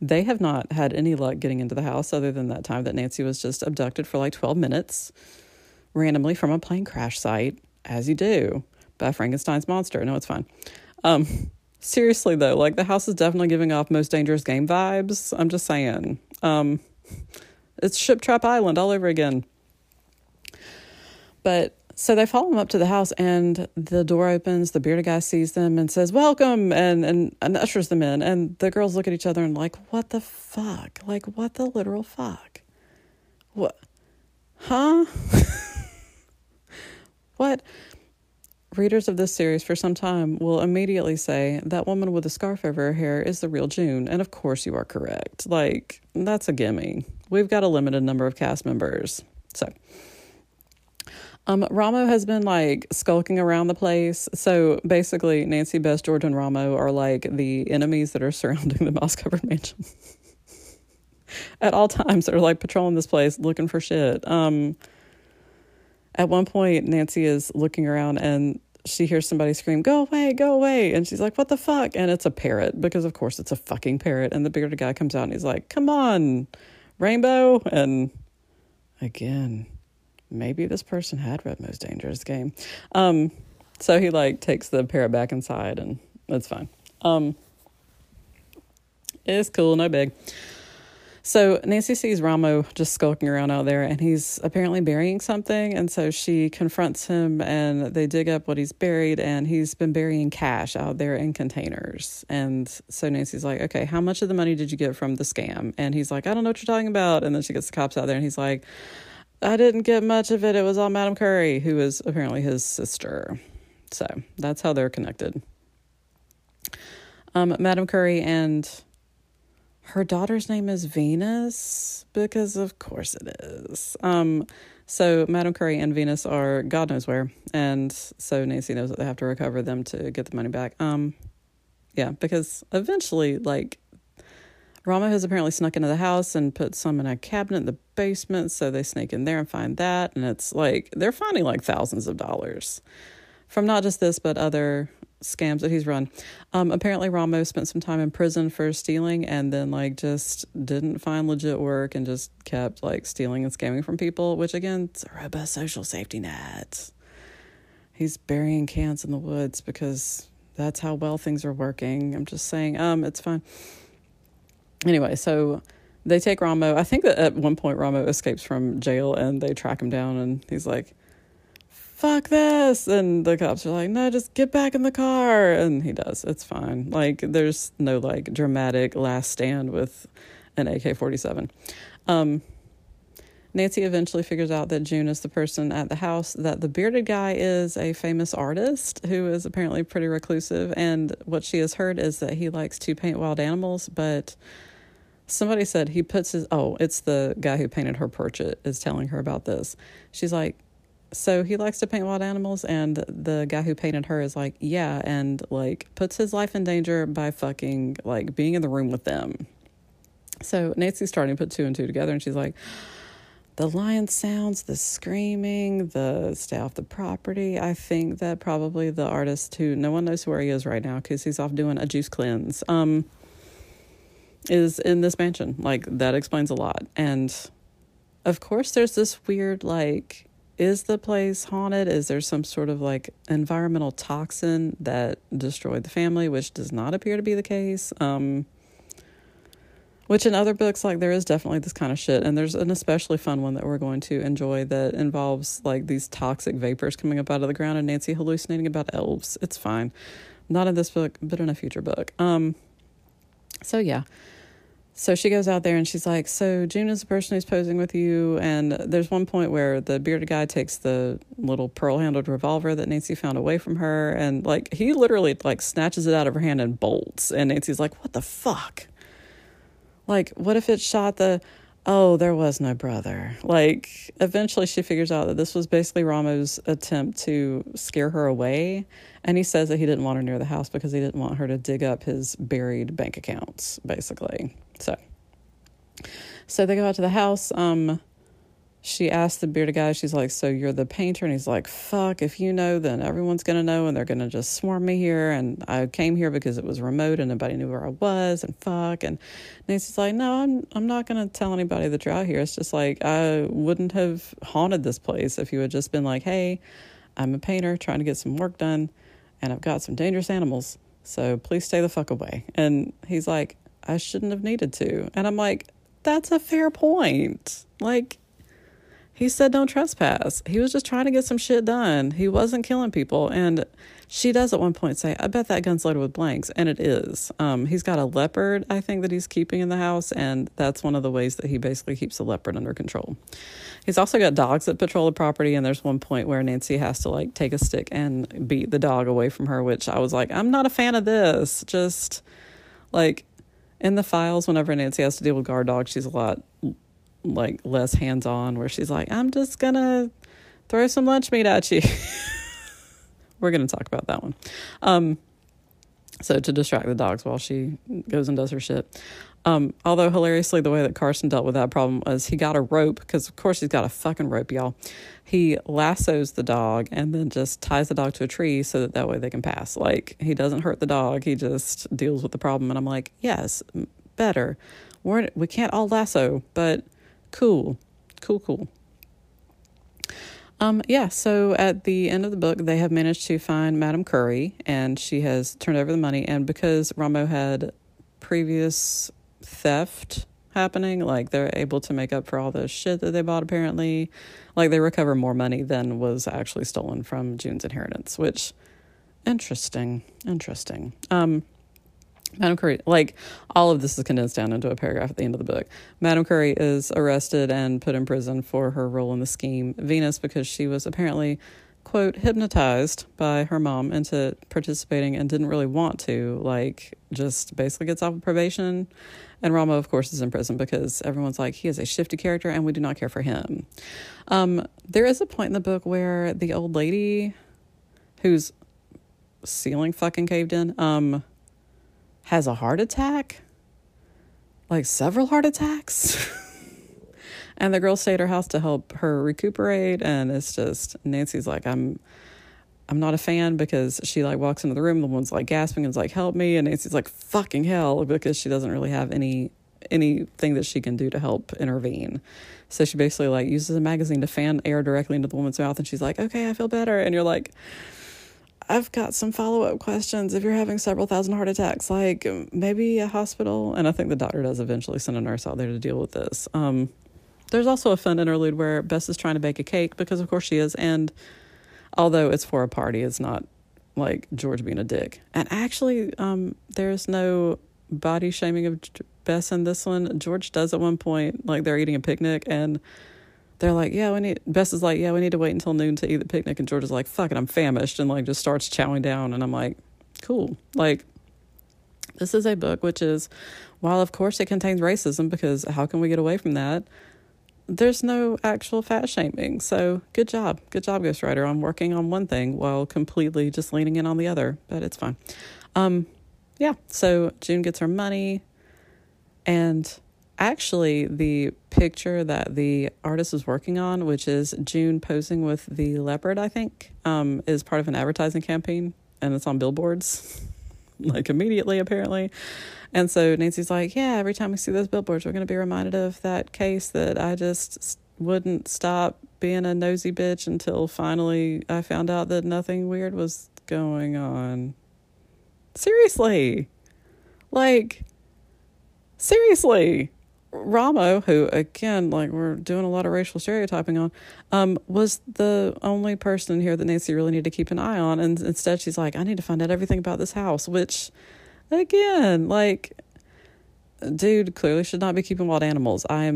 they have not had any luck getting into the house other than that time that Nancy was just abducted for, like, 12 minutes randomly from a plane crash site, as you do, by Frankenstein's monster. No, it's fine. Seriously, though, like, the house is definitely giving off Most Dangerous Game vibes. I'm just saying. It's Ship Trap Island all over again. But so they follow him up to the house and the door opens. The bearded guy sees them and says, welcome, and ushers them in. And the girls look at each other and like, what the fuck? Like, what the literal fuck? What? Huh? What? Readers of this series for some time will immediately say that woman with a scarf over her hair is the real June. And of course you are correct. Like, that's a gimme. We've got a limited number of cast members. So Ramo has been, like, skulking around the place. So, basically, Nancy, Bess, George, and Ramo are, like, the enemies that are surrounding the moss-covered mansion. At all times, they're, like, patrolling this place, looking for shit. At one point, Nancy is looking around, and she hears somebody scream, go away, go away. And she's like, what the fuck? And it's a parrot, because, of course, it's a fucking parrot. And the bearded guy comes out, and he's like, come on, Rainbow. And, again, maybe this person had read Most Dangerous Game. So he, like, takes the parrot back inside, and it's fine. It's cool, no big. So Nancy sees Ramo just skulking around out there, and he's apparently burying something. And so she confronts him, and they dig up what he's buried, and he's been burying cash out there in containers. And so Nancy's like, okay, how much of the money did you get from the scam? And he's like, I don't know what you're talking about. And then she gets the cops out there, and he's like, I didn't get much of it. It was all Madame Curry, who is apparently his sister. So that's how they're connected. Madame Curry and her daughter's name is Venus, because of course it is. So Madame Curry and Venus are God knows where. And so Nancy knows that they have to recover them to get the money back. Yeah, because eventually, like, Ramo has apparently snuck into the house and put some in a cabinet in the basement. So they sneak in there and find that. And it's like, they're finding like thousands of dollars from not just this, but other scams that he's run. Apparently Ramo spent some time in prison for stealing, and then like just didn't find legit work and just kept like stealing and scamming from people, which again, it's a robust social safety net. He's burying cans in the woods because that's how well things are working. I'm just saying, it's fine. Anyway, so they take Ramo. I think that at one point Ramo escapes from jail and they track him down, and he's like, fuck this. And the cops are like, no, just get back in the car. And he does. It's fine. Like, there's no like dramatic last stand with an AK-47. Nancy eventually figures out that June is the person at the house, that the bearded guy is a famous artist who is apparently pretty reclusive. And what she has heard is that he likes to paint wild animals, but somebody said he puts his, oh, it's the guy who painted her portrait is telling her about this. She's like, so he likes to paint wild animals? And the guy who painted her is like, yeah, and like puts his life in danger by fucking like being in the room with them. So Nancy's starting to put two and two together, and she's like, the lion sounds, the screaming, the stay off the property. I think that probably the artist, who no one knows where he is right now because he's off doing a juice cleanse, is in this mansion. Like, that explains a lot. And of course there's this weird, like, is the place haunted? Is there some sort of like environmental toxin that destroyed the family, which does not appear to be the case. Which in other books, like, there is definitely this kind of shit. And there's an especially fun one that we're going to enjoy that involves like these toxic vapors coming up out of the ground and Nancy hallucinating about elves. It's fine. Not in this book, but in a future book. So yeah. So she goes out there and she's like, so June is the person who's posing with you. And there's one point where the bearded guy takes the little pearl-handled revolver that Nancy found away from her. And like, he literally like snatches it out of her hand and bolts. And Nancy's like, what the fuck? Like, what if it shot the, oh, there was no brother. Like, eventually she figures out that this was basically Ramo's attempt to scare her away. And he says that he didn't want her near the house because he didn't want her to dig up his buried bank accounts, basically. So they go out to the house. She asks the bearded guy, she's like, so you're the painter? And he's like, fuck, if you know, then everyone's going to know, and they're going to just swarm me here. And I came here because it was remote and nobody knew where I was, and fuck. And Nancy's like, no, I'm not going to tell anybody that you're out here. It's just like, I wouldn't have haunted this place if you had just been like, hey, I'm a painter trying to get some work done, and I've got some dangerous animals, so please stay the fuck away. And he's like, I shouldn't have needed to. And I'm like, that's a fair point. Like, he said don't trespass. He was just trying to get some shit done. He wasn't killing people. And she does at one point say, I bet that gun's loaded with blanks. And it is. He's got a leopard, I think, that he's keeping in the house. And that's one of the ways that he basically keeps the leopard under control. He's also got dogs that patrol the property. And there's one point where Nancy has to, like, take a stick and beat the dog away from her, which I was like, I'm not a fan of this. Just, like, in the files, whenever Nancy has to deal with guard dogs, she's a lot, like, less hands-on, where she's like, I'm just gonna throw some lunch meat at you. We're gonna talk about that one. So to distract the dogs while she goes and does her shit. Although hilariously, the way that Carson dealt with that problem was he got a rope, because of course he's got a fucking rope, y'all. He lassos the dog and then just ties the dog to a tree so that way they can pass. Like, he doesn't hurt the dog, he just deals with the problem. And I'm like, yes, better. We can't all lasso, but cool. Yeah, so at the end of the book, they have managed to find Madame Curry, and she has turned over the money. And because Ramo had previous theft happening. Like, they're able to make up for all the shit that they bought, apparently. Like, they recover more money than was actually stolen from June's inheritance, which, interesting. Madame Curry, like, all of this is condensed down into a paragraph at the end of the book. Madame Curry is arrested and put in prison for her role in the scheme. Venus, because she was apparently, quote, hypnotized by her mom into participating and didn't really want to, like, just basically gets off of probation. And Ramo, of course, is in prison because everyone's like, he is a shifty character and we do not care for him. There is a point in the book where the old lady whose ceiling fucking caved in, has a heart attack, like several heart attacks. And the girl stayed at her house to help her recuperate. And it's just, Nancy's like, I'm not a fan, because she like walks into the room. The woman's like gasping and is like, help me. And Nancy's like, fucking hell, because she doesn't really have anything that she can do to help intervene. So she basically like uses a magazine to fan air directly into the woman's mouth. And she's like, okay, I feel better. And you're like, I've got some follow-up questions. If you're having several thousand heart attacks, like maybe a hospital. And I think the doctor does eventually send a nurse out there to deal with this. There's also a fun interlude where Bess is trying to bake a cake, because of course she is, and although it's for a party, it's not like George being a dick. And actually, there's no body shaming of Bess in this one. George does at one point, like they're eating a picnic, and they're like, Bess is like, yeah, we need to wait until noon to eat the picnic, and George is like, fuck it, I'm famished, and like just starts chowing down, and I'm like, cool. Like, this is a book which is, while of course it contains racism, because how can we get away from that? There's no actual fat shaming. So good job, ghostwriter, on working on one thing while completely just leaning in on the other, but it's fine. So June gets her money, and actually the picture that the artist is working on, which is June posing with the leopard, I think, is part of an advertising campaign, and it's on billboards, like immediately, apparently. And so Nancy's like, yeah, every time we see those billboards, we're going to be reminded of that case that I just wouldn't stop being a nosy bitch until finally I found out that nothing weird was going on. Seriously. Like, seriously. Ramo, who, again, like, we're doing a lot of racial stereotyping on, was the only person in here that Nancy really needed to keep an eye on. And instead she's like, I need to find out everything about this house, which... again, like, dude clearly should not be keeping wild animals. I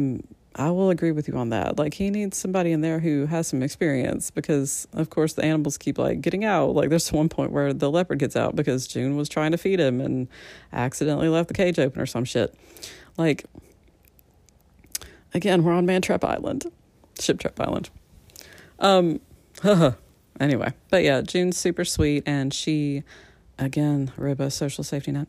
will agree with you on that. Like, he needs somebody in there who has some experience, because of course the animals keep like getting out. Like, there's one point where the leopard gets out because June was trying to feed him and accidentally left the cage open or some shit. Like, again, we're on ship trap island. Anyway, but yeah, June's super sweet, and she, again, robust social safety net,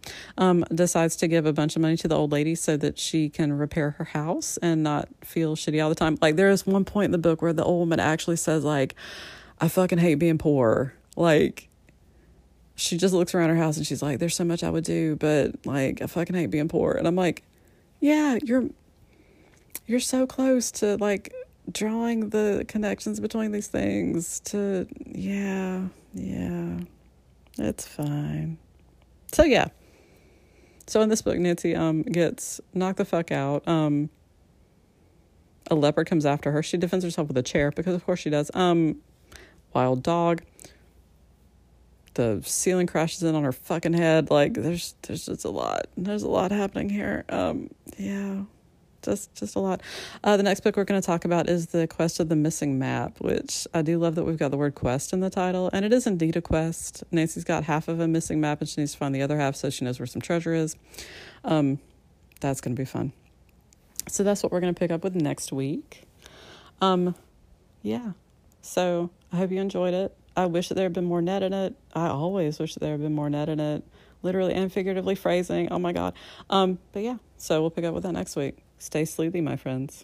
decides to give a bunch of money to the old lady so that she can repair her house and not feel shitty all the time. Like, there is one point in the book where the old woman actually says, like, I fucking hate being poor. Like, she just looks around her house and she's like, there's so much I would do, but like, I fucking hate being poor. And I'm like, yeah, you're so close to like drawing the connections between these things to, yeah. It's fine. So, yeah. So, in this book, Nancy gets knocked the fuck out. A leopard comes after her. She defends herself with a chair, because of course she does. Wild dog. The ceiling crashes in on her fucking head. Like, there's just a lot. There's a lot happening here. Yeah. Just a lot. The next book we're going to talk about is The Quest of the Missing Map, which I do love that we've got the word quest in the title, and it is indeed a quest. Nancy's got half of a missing map, and she needs to find the other half so she knows where some treasure is. That's going to be fun. So that's what we're going to pick up with next week. So I hope you enjoyed it. I wish that there had been more Ned in it. I always wish that there had been more Ned in it. Literally and figuratively phrasing. Oh my God. But yeah, so we'll pick up with that next week. Stay sleuthy, my friends.